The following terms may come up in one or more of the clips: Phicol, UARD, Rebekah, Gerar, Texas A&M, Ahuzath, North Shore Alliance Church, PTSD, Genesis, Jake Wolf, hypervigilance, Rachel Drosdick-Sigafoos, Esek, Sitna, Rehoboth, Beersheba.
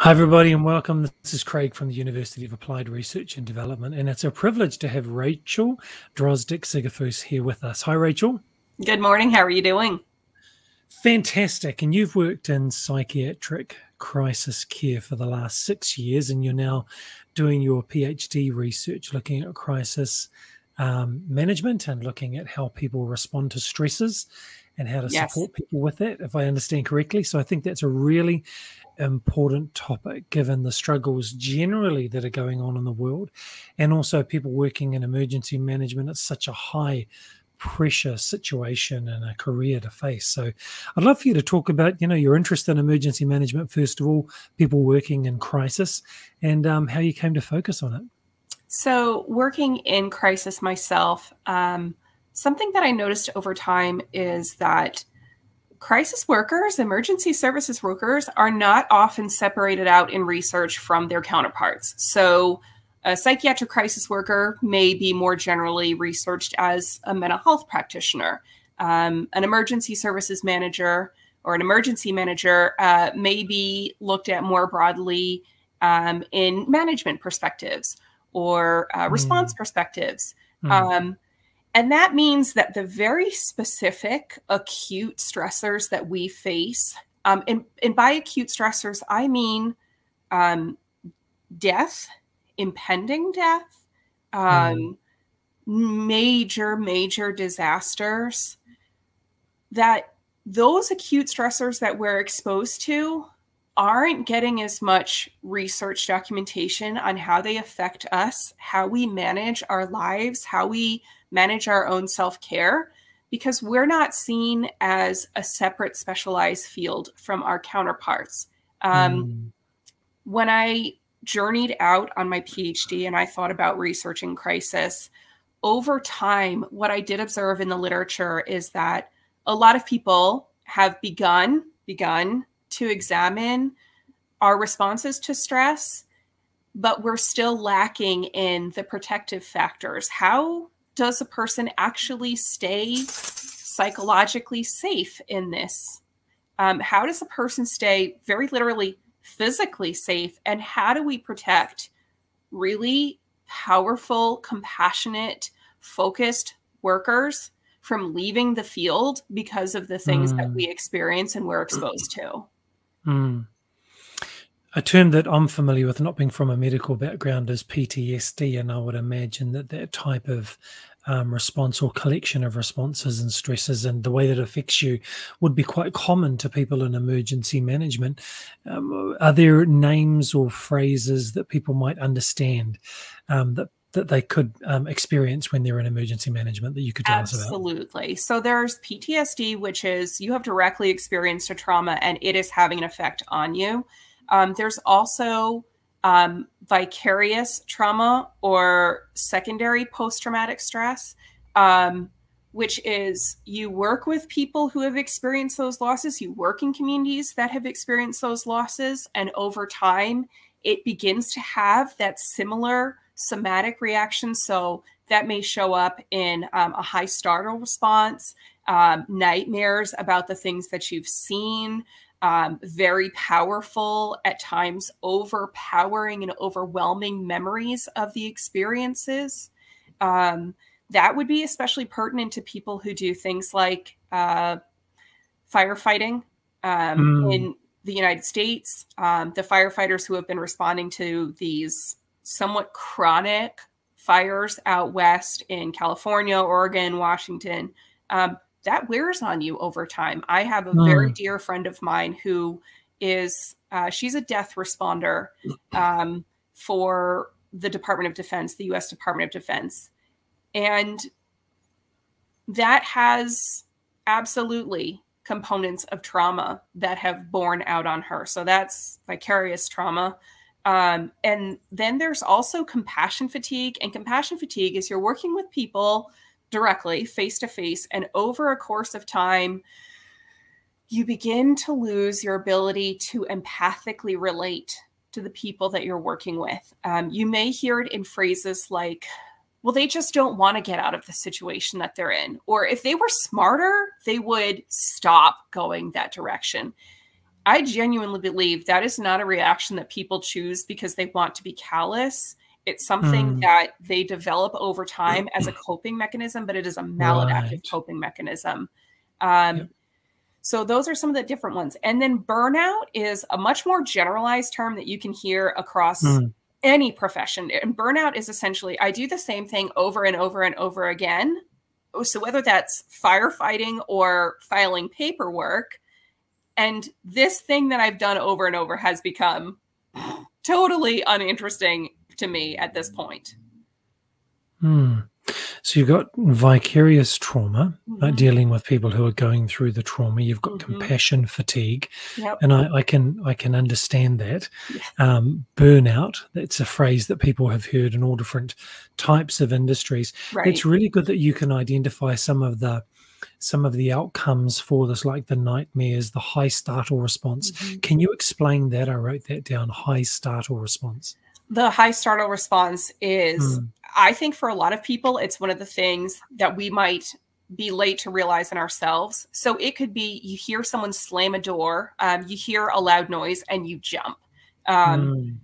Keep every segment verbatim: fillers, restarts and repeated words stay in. Hi everybody and welcome. This is Craig from the University of Applied Research and Development, and it's a privilege to have Rachel Drosdick-Sigafoos here with us. Hi Rachel. Good morning. How are you doing? Fantastic. And you've worked in psychiatric crisis care for the last six years and you're now doing your PhD research looking at crisis um, management and looking at how people respond to stresses and how to yes. support people with that, if I understand correctly. So I think that's a really important topic given the struggles generally that are going on in the world, and also people working in emergency management. It's such a high pressure situation and a career to face. So I'd love for you to talk about, you know, your interest in emergency management, first of all, people working in crisis, and um, how you came to focus on it. So working in crisis myself, um, something that I noticed over time is that crisis workers, emergency services workers, are not often separated out in research from their counterparts. So a psychiatric crisis worker may be more generally researched as a mental health practitioner. Um, an emergency services manager or an emergency manager uh, may be looked at more broadly um, in management perspectives or uh, response mm. perspectives. Mm. Um, And that means that the very specific acute stressors that we face, um, and, and by acute stressors, I mean um, death, impending death, um, mm. major, major disasters, that those acute stressors that we're exposed to aren't getting as much research documentation on how they affect us, how we manage our lives, how we manage our own self-care, because we're not seen as a separate specialized field from our counterparts. Um, mm. When I journeyed out on my PhD and I thought about researching crisis, over time, what I did observe in the literature is that a lot of people have begun, begun to examine our responses to stress, but we're still lacking in the protective factors. How does a person actually stay psychologically safe in this? Um, how does a person stay very literally physically safe? And how do we protect really powerful, compassionate, focused workers from leaving the field because of the things mm. that we experience and we're exposed to? Mm. A term that I'm familiar with, not being from a medical background, is P T S D, and I would imagine that that type of um, response or collection of responses and stresses and the way that it affects you would be quite common to people in emergency management. Um, are there names or phrases that people might understand um, that that they could um, experience when they're in emergency management that you could tell us about? Absolutely. So there's P T S D, which is you have directly experienced a trauma and it is having an effect on you. Um, there's also um, vicarious trauma or secondary post-traumatic stress, um, which is you work with people who have experienced those losses, you work in communities that have experienced those losses, and over time, it begins to have that similar somatic reaction. So that may show up in um, a high startle response, um, nightmares about the things that you've seen, um, very powerful, at times overpowering and overwhelming memories of the experiences. Um, that would be especially pertinent to people who do things like uh, firefighting um, mm. in the United States. Um, the firefighters who have been responding to these somewhat chronic fires out west in California, Oregon, Washington, um, that wears on you over time. I have a mm. very dear friend of mine who is, uh, she's a death responder um, for the Department of Defense, the U S Department of Defense. And that has absolutely components of trauma that have borne out on her. So that's vicarious trauma. Um, and then there's also compassion fatigue, and compassion fatigue is you're working with people directly, face to face, and over a course of time, you begin to lose your ability to empathically relate to the people that you're working with. Um, you may hear it in phrases like, well, they just don't want to get out of the situation that they're in, or if they were smarter, they would stop going that direction. I genuinely believe that is not a reaction that people choose because they want to be callous. It's something mm. that they develop over time as a coping mechanism, but it is a maladaptive right. coping mechanism. Um, yep. So those are some of the different ones. And then burnout is a much more generalized term that you can hear across mm. any profession. And burnout is essentially, I do the same thing over and over and over again. So whether that's firefighting or filing paperwork, and this thing that I've done over and over has become totally uninteresting to me at this point. Hmm. So you've got vicarious trauma, mm-hmm. uh, dealing with people who are going through the trauma. You've got mm-hmm. compassion fatigue, yep. and I, I can I can understand that. Yeah. Um, burnout, that's a phrase that people have heard in all different types of industries. Right. It's really good that you can identify some of the some of the outcomes for this, like the nightmares, the high startle response. Mm-hmm. Can you explain that? I wrote that down, high startle response. The high startle response is, mm. I think for a lot of people, it's one of the things that we might be late to realize in ourselves. So it could be you hear someone slam a door, um, you hear a loud noise, and you jump. Um, mm.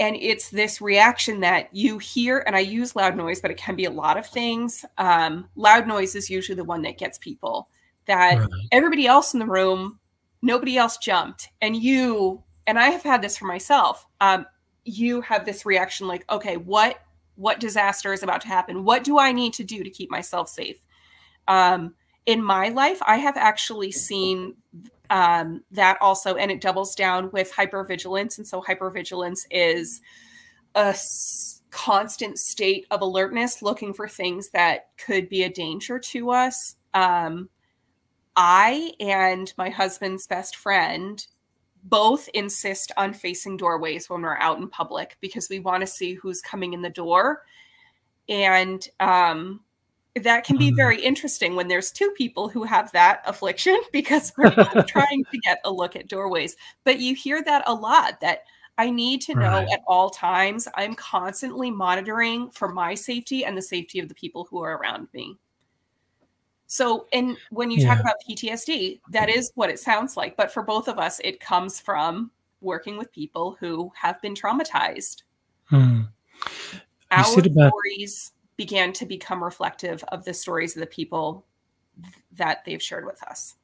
And it's this reaction that you hear, and I use loud noise, but it can be a lot of things. Um, loud noise is usually the one that gets people, that right. everybody else in the room, nobody else jumped. And you, and I have had this for myself, um, you have this reaction like, okay, what, what disaster is about to happen? What do I need to do to keep myself safe? Um, in my life, I have actually seen um, that also, and it doubles down with hypervigilance. And so hypervigilance is a s constant state of alertness, looking for things that could be a danger to us. Um, I and my husband's best friend both insist on facing doorways when we're out in public because we want to see who's coming in the door. And um, that can be very interesting when there's two people who have that affliction because we're trying to get a look at doorways. But you hear that a lot, that I need to know right. at all times, I'm constantly monitoring for my safety and the safety of the people who are around me. So, and when you yeah. talk about P T S D, that is what it sounds like. But for both of us, it comes from working with people who have been traumatized. Hmm. Our stories began to become reflective of the stories of the people that they've shared with us.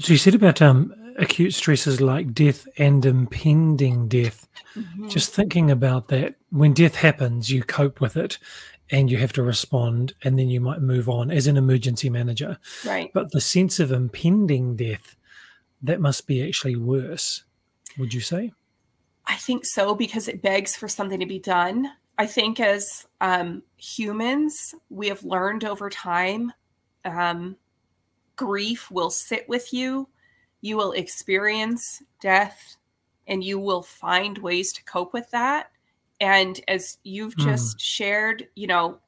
So you said about um, acute stresses like death and impending death. Mm-hmm. Just thinking about that, when death happens, you cope with it. And you have to respond, and then you might move on as an emergency manager. Right. But the sense of impending death, that must be actually worse, would you say? I think so, because it begs for something to be done. I think as um, humans, we have learned over time, um, grief will sit with you. You will experience death, and you will find ways to cope with that. And as you've just mm. shared, you know,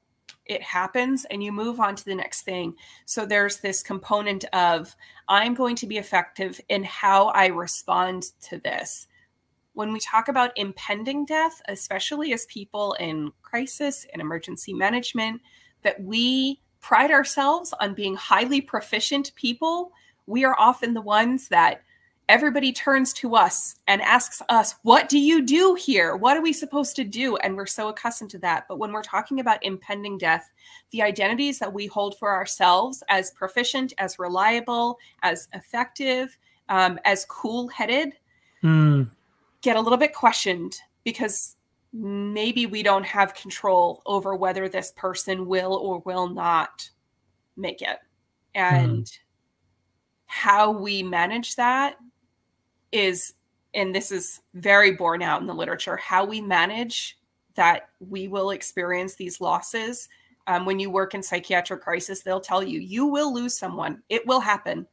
it happens and you move on to the next thing. So there's this component of, I'm going to be effective in how I respond to this. When we talk about impending death, especially as people in crisis and emergency management, that we pride ourselves on being highly proficient people, we are often the ones that everybody turns to us and asks us, what do you do here? What are we supposed to do? And we're so accustomed to that. But when we're talking about impending death, the identities that we hold for ourselves as proficient, as reliable, as effective, um, as cool-headed, mm. get a little bit questioned because maybe we don't have control over whether this person will or will not make it. And mm. how we manage that is, and this is very borne out in the literature, how we manage that we will experience these losses. Um, when you work in psychiatric crisis, they'll tell you, you will lose someone. It will happen.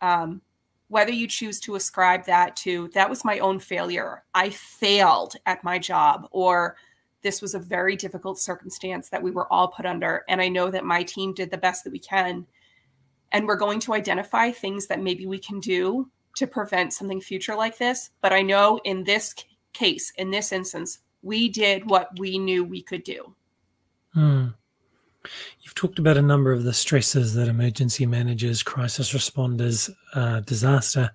Um, whether you choose to ascribe that to, that was my own failure. I failed at my job, or this was a very difficult circumstance that we were all put under. And I know that my team did the best that we can. And we're going to identify things that maybe we can do to prevent something future like this. But I know in this case, in this instance, we did what we knew we could do. Mm. You've talked about a number of the stresses that emergency managers, crisis responders, uh, disaster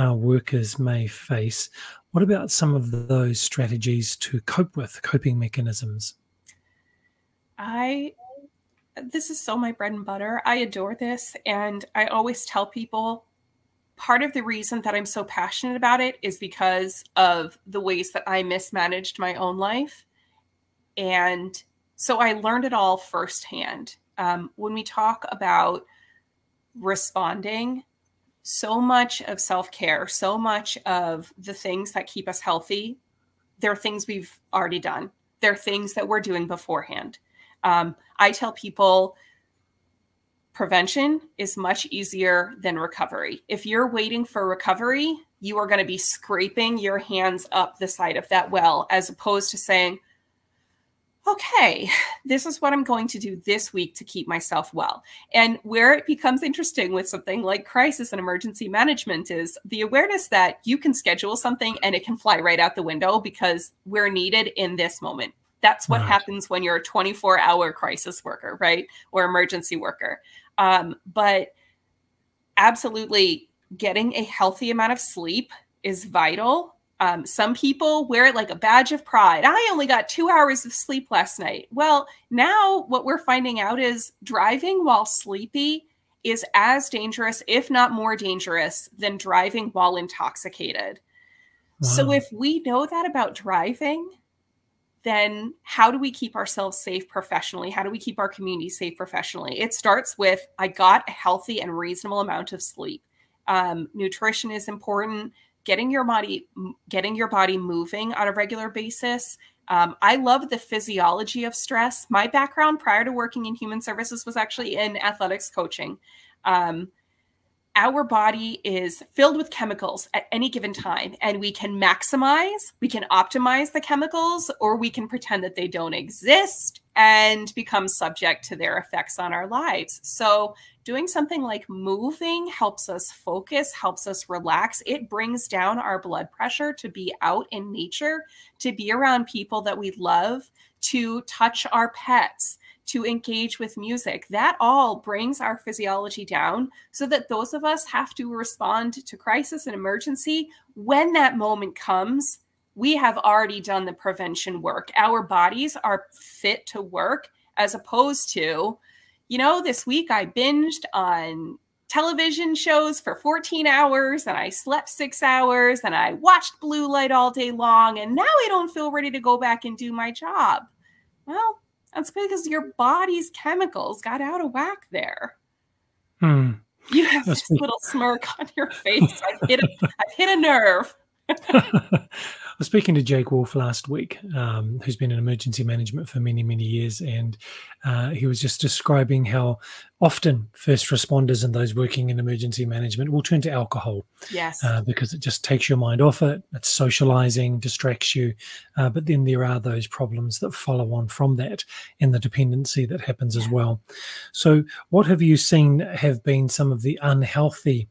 uh, workers may face. What about some of those strategies to cope with, coping mechanisms? I, this is so my bread and butter. I adore this. And I always tell people, part of the reason that I'm so passionate about it is because of the ways that I mismanaged my own life. And so I learned it all firsthand. Um, when we talk about responding, so much of self-care, so much of the things that keep us healthy, there are things we've already done. There are things that we're doing beforehand. Um, I tell people prevention is much easier than recovery. If you're waiting for recovery, you are going to be scraping your hands up the side of that well, as opposed to saying, okay, this is what I'm going to do this week to keep myself well. And where it becomes interesting with something like crisis and emergency management is the awareness that you can schedule something and it can fly right out the window because we're needed in this moment. That's what Right. happens when you're a twenty-four hour crisis worker, right? Or emergency worker. Um, but absolutely getting a healthy amount of sleep is vital. Um, some people wear it like a badge of pride. I only got two hours of sleep last night. Well, now what we're finding out is driving while sleepy is as dangerous, if not more dangerous, than driving while intoxicated. Wow. So if we know that about driving, then how do we keep ourselves safe professionally? How do we keep our community safe professionally? It starts with, I got a healthy and reasonable amount of sleep. Um, nutrition is important. Getting your body, getting your body moving on a regular basis. Um, I love the physiology of stress. My background prior to working in human services was actually in athletics coaching. Um, our body is filled with chemicals at any given time, and we can maximize, we can optimize the chemicals, or we can pretend that they don't exist and become subject to their effects on our lives. So doing something like moving helps us focus, helps us relax. It brings down our blood pressure to be out in nature, to be around people that we love, to touch our pets, to engage with music. That all brings our physiology down so that those of us have to respond to crisis and emergency. When that moment comes, we have already done the prevention work. Our bodies are fit to work, as opposed to, you know, this week I binged on television shows for fourteen hours and I slept six hours and I watched blue light all day long. And now I don't feel ready to go back and do my job. Well, that's because your body's chemicals got out of whack there. Hmm. You have that's this me. Little smirk on your face. I've hit a, I've hit a nerve. I was speaking to Jake Wolf last week, um, who's been in emergency management for many, many years, and uh, he was just describing how often first responders and those working in emergency management will turn to alcohol. Yes. Uh, because it just takes your mind off it, it's socializing, distracts you, uh, but then there are those problems that follow on from that and the dependency that happens yeah. as well. So what have you seen have been some of the unhealthy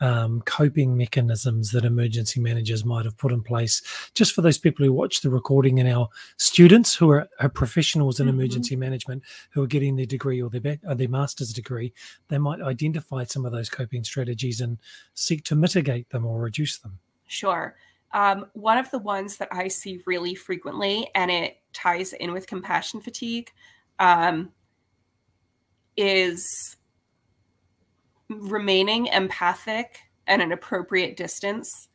Um, coping mechanisms that emergency managers might have put in place, just for those people who watch the recording and our students who are, are professionals in mm-hmm. emergency management who are getting their degree or their, or their master's degree? They might identify some of those coping strategies and seek to mitigate them or reduce them. Sure. Um, one of the ones that I see really frequently, and it ties in with compassion fatigue, um, is remaining empathic and an appropriate distance.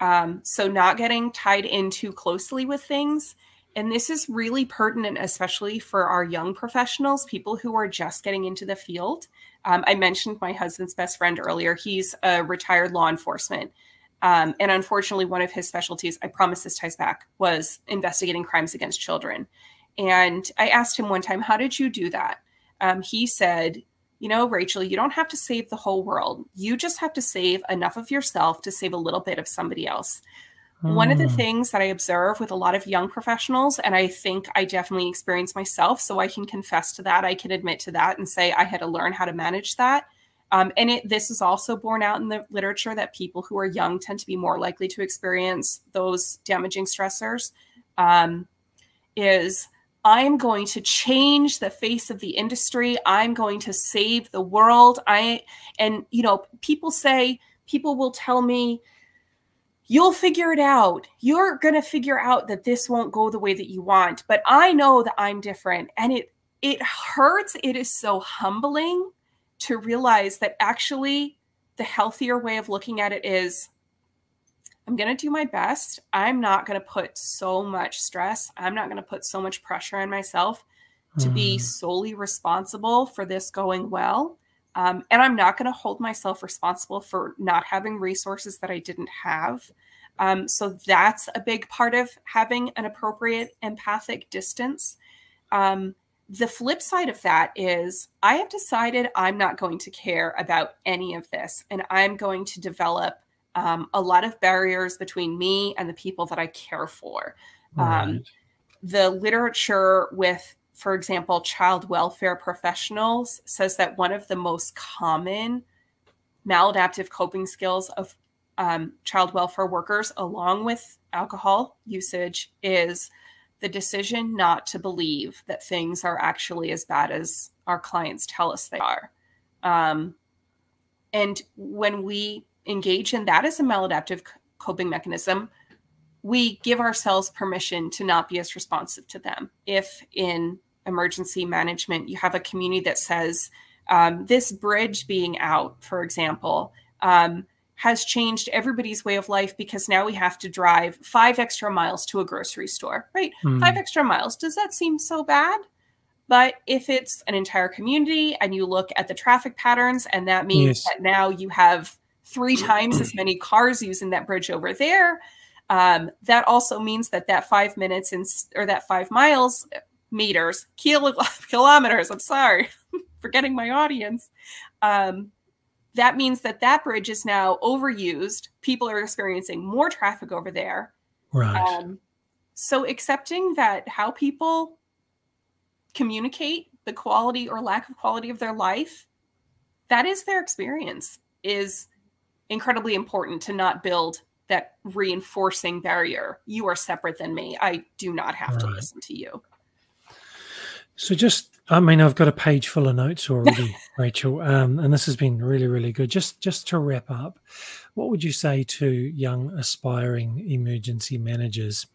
Um, so not getting tied in too closely with things. And this is really pertinent, especially for our young professionals, people who are just getting into the field. Um, I mentioned my husband's best friend earlier. He's a retired law enforcement. Um, and unfortunately, one of his specialties, I promise this ties back, was investigating crimes against children. And I asked him one time, how did you do that? Um, he said, you know, Rachel, you don't have to save the whole world. You just have to save enough of yourself to save a little bit of somebody else. Mm. One of the things that I observe with a lot of young professionals, and I think I definitely experience myself, so I can confess to that, I can admit to that and say I had to learn how to manage that. Um, and it, this is also borne out in the literature that people who are young tend to be more likely to experience those damaging stressors, um, is I'm going to change the face of the industry. I'm going to save the world. I, and you know, people say, people will tell me, you'll figure it out. You're going to figure out that this won't go the way that you want. But I know that I'm different, and it, it hurts. It is so humbling to realize that actually the healthier way of looking at it is, I'm going to do my best. I'm not going to put so much stress. I'm not going to put so much pressure on myself to mm. be solely responsible for this going well. Um, and I'm not going to hold myself responsible for not having resources that I didn't have. Um, so that's a big part of having an appropriate empathic distance. Um, the flip side of that is I have decided I'm not going to care about any of this. And I'm going to develop um, a lot of barriers between me and the people that I care for. Right. Um, the literature with, for example, child welfare professionals says that one of the most common maladaptive coping skills of um, child welfare workers, along with alcohol usage, is the decision not to believe that things are actually as bad as our clients tell us they are. Um, and when we engage in that as a maladaptive coping mechanism, we give ourselves permission to not be as responsive to them. If in emergency management, you have a community that says, um, this bridge being out, for example, um, has changed everybody's way of life because now we have to drive five extra miles to a grocery store, right? Mm. Five extra miles. Does that seem so bad? But if it's an entire community and you look at the traffic patterns, and that means yes. that now you have three times as many cars using that bridge over there, um, that also means that that five minutes in, or that five miles, meters, kilo, kilometers, I'm sorry, forgetting my audience. Um, that means that that bridge is now overused. People are experiencing more traffic over there. Right. Um, so accepting that how people communicate, the quality or lack of quality of their life, that is their experience, is incredibly important to not build that reinforcing barrier. You are separate than me. I do not have right. to listen to you. So just, I mean, I've got a page full of notes already, Rachel, um, and this has been really, really good. Just, just to wrap up, what would you say to young aspiring emergency managers?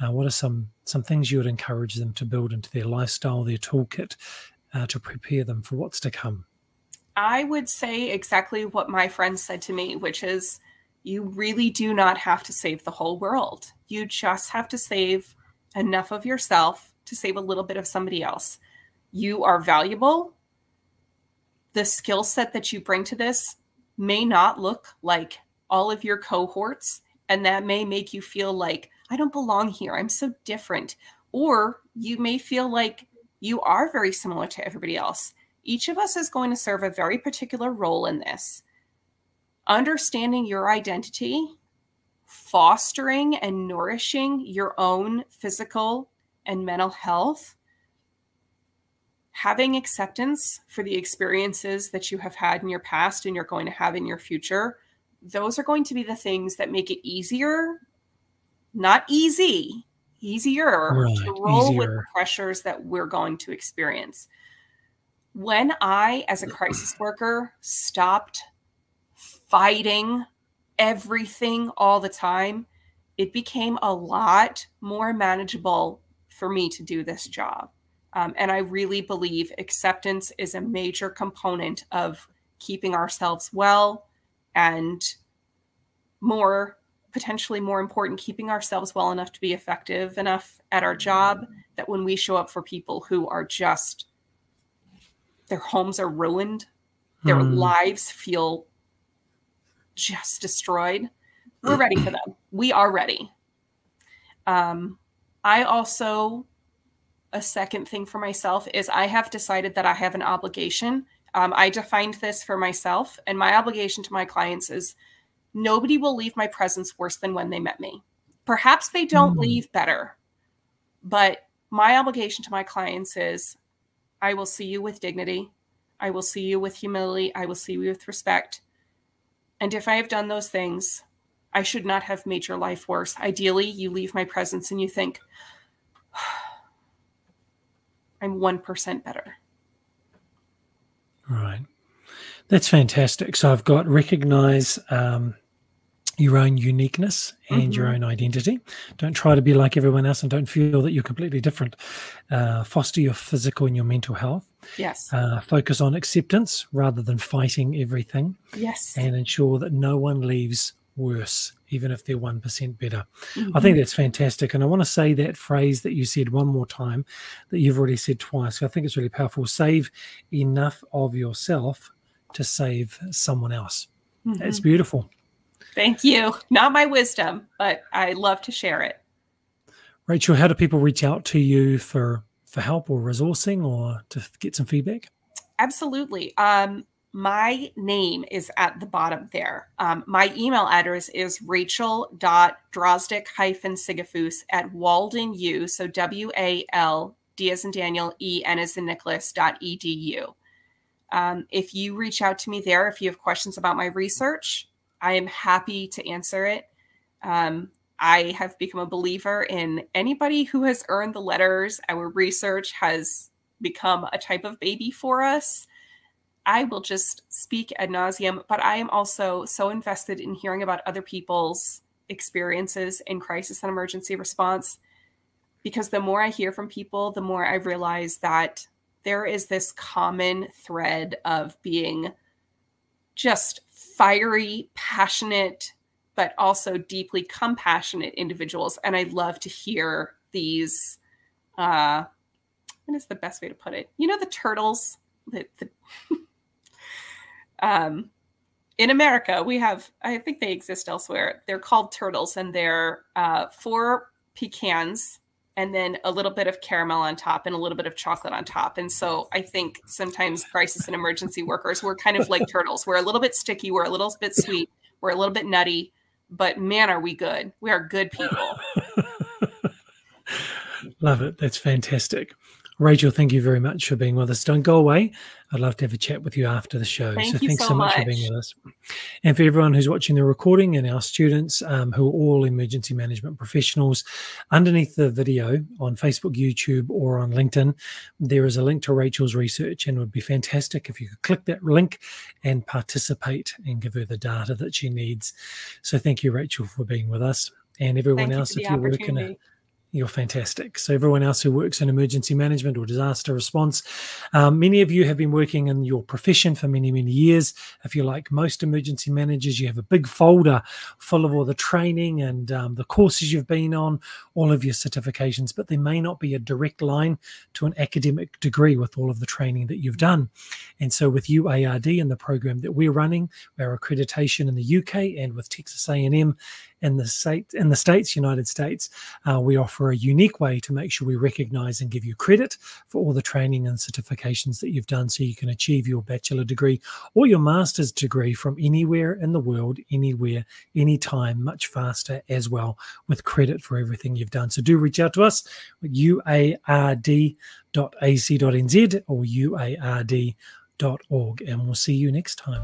Uh, what are some, some things you would encourage them to build into their lifestyle, their toolkit, uh, to prepare them for what's to come? I would say exactly what my friend said to me, which is, you really do not have to save the whole world. You just have to save enough of yourself to save a little bit of somebody else. You are valuable. The skill set that you bring to this may not look like all of your cohorts, and that may make you feel like, I don't belong here, I'm so different. Or you may feel like you are very similar to everybody else. Each of us is going to serve a very particular role in this. Understanding your identity, fostering and nourishing your own physical and mental health, having acceptance for the experiences that you have had in your past and you're going to have in your future, those are going to be the things that make it easier, not easy, easier right, to roll easier. with the pressures that we're going to experience. When I, as a crisis worker, stopped fighting everything all the time, it became a lot more manageable for me to do this job. Um, and I really believe acceptance is a major component of keeping ourselves well, and more, potentially more important, keeping ourselves well enough to be effective enough at our job that when we show up for people who are just, their homes are ruined, their mm. lives feel just destroyed, we're ready for them. We are ready. Um, I also, a second thing for myself is I have decided that I have an obligation. Um, I defined this for myself, and my obligation to my clients is nobody will leave my presence worse than when they met me. Perhaps they don't leave better, but my obligation to my clients is I will see you with dignity. I will see you with humility. I will see you with respect. And if I have done those things, I should not have made your life worse. Ideally, you leave my presence and you think, I'm one percent better. Right. That's fantastic. So I've got recognize um, your own uniqueness and mm-hmm. your own identity. Don't try to be like everyone else and don't feel that you're completely different. Uh, foster your physical and your mental health. Yes. Uh, focus on acceptance rather than fighting everything. Yes. And ensure that no one leaves worse, even if they're one percent better. Mm-hmm. I think that's fantastic. And I want to say that phrase that you said one more time that you've already said twice. I think it's really powerful. Save enough of yourself to save someone else. Mm-hmm. That's beautiful. Thank you. Not my wisdom, but I love to share it. Rachel, how do people reach out to you for, for help or resourcing or to get some feedback? Absolutely. Um, my name is at the bottom there. Um, my email address is rachel.drosdick-sigafoos at waldenu, so W A L, D as in Daniel, E, N as in Nicholas, dot E D U. Um, if you reach out to me there, if you have questions about my research, I am happy to answer it. Um, I have become a believer in anybody who has earned the letters. Our research has become a type of baby for us. I will just speak ad nauseum, but I am also so invested in hearing about other people's experiences in crisis and emergency response, because the more I hear from people, the more I realize that there is this common thread of being just fiery, passionate, but also deeply compassionate individuals. And I love to hear these, uh, what is the best way to put it? You know, the turtles, the, the Um, in America, we have, I think they exist elsewhere. They're called turtles, and they're uh, four pecans and then a little bit of caramel on top and a little bit of chocolate on top. And so I think sometimes crisis and emergency workers, we're kind of like turtles. We're a little bit sticky. We're a little bit sweet. We're a little bit nutty, but man, are we good. We are good people. Love it. That's fantastic. Rachel, thank you very much for being with us. Don't go away. I'd love to have a chat with you after the show. Thank so you thanks so, so much for being with us. And for everyone who's watching the recording and our students um, who are all emergency management professionals, underneath the video on Facebook, YouTube, or on LinkedIn, there is a link to Rachel's research, and it would be fantastic if you could click that link and participate and give her the data that she needs. So thank you, Rachel, for being with us. And everyone thank else, you if you work in a... You're fantastic. So everyone else who works in emergency management or disaster response, um, many of you have been working in your profession for many, many years. If you're like most emergency managers, you have a big folder full of all the training and um, the courses you've been on, all of your certifications, but there may not be a direct line to an academic degree with all of the training that you've done. And so with U A R D and the program that we're running, our accreditation in the U K and with Texas A and M, in the state, in the States, United States, uh, we offer a unique way to make sure we recognize and give you credit for all the training and certifications that you've done, so you can achieve your bachelor degree or your master's degree from anywhere in the world, anywhere, anytime, much faster as well, with credit for everything you've done. So do reach out to us at U A R D dot A C dot N Z or U A R D dot org, and we'll see you next time.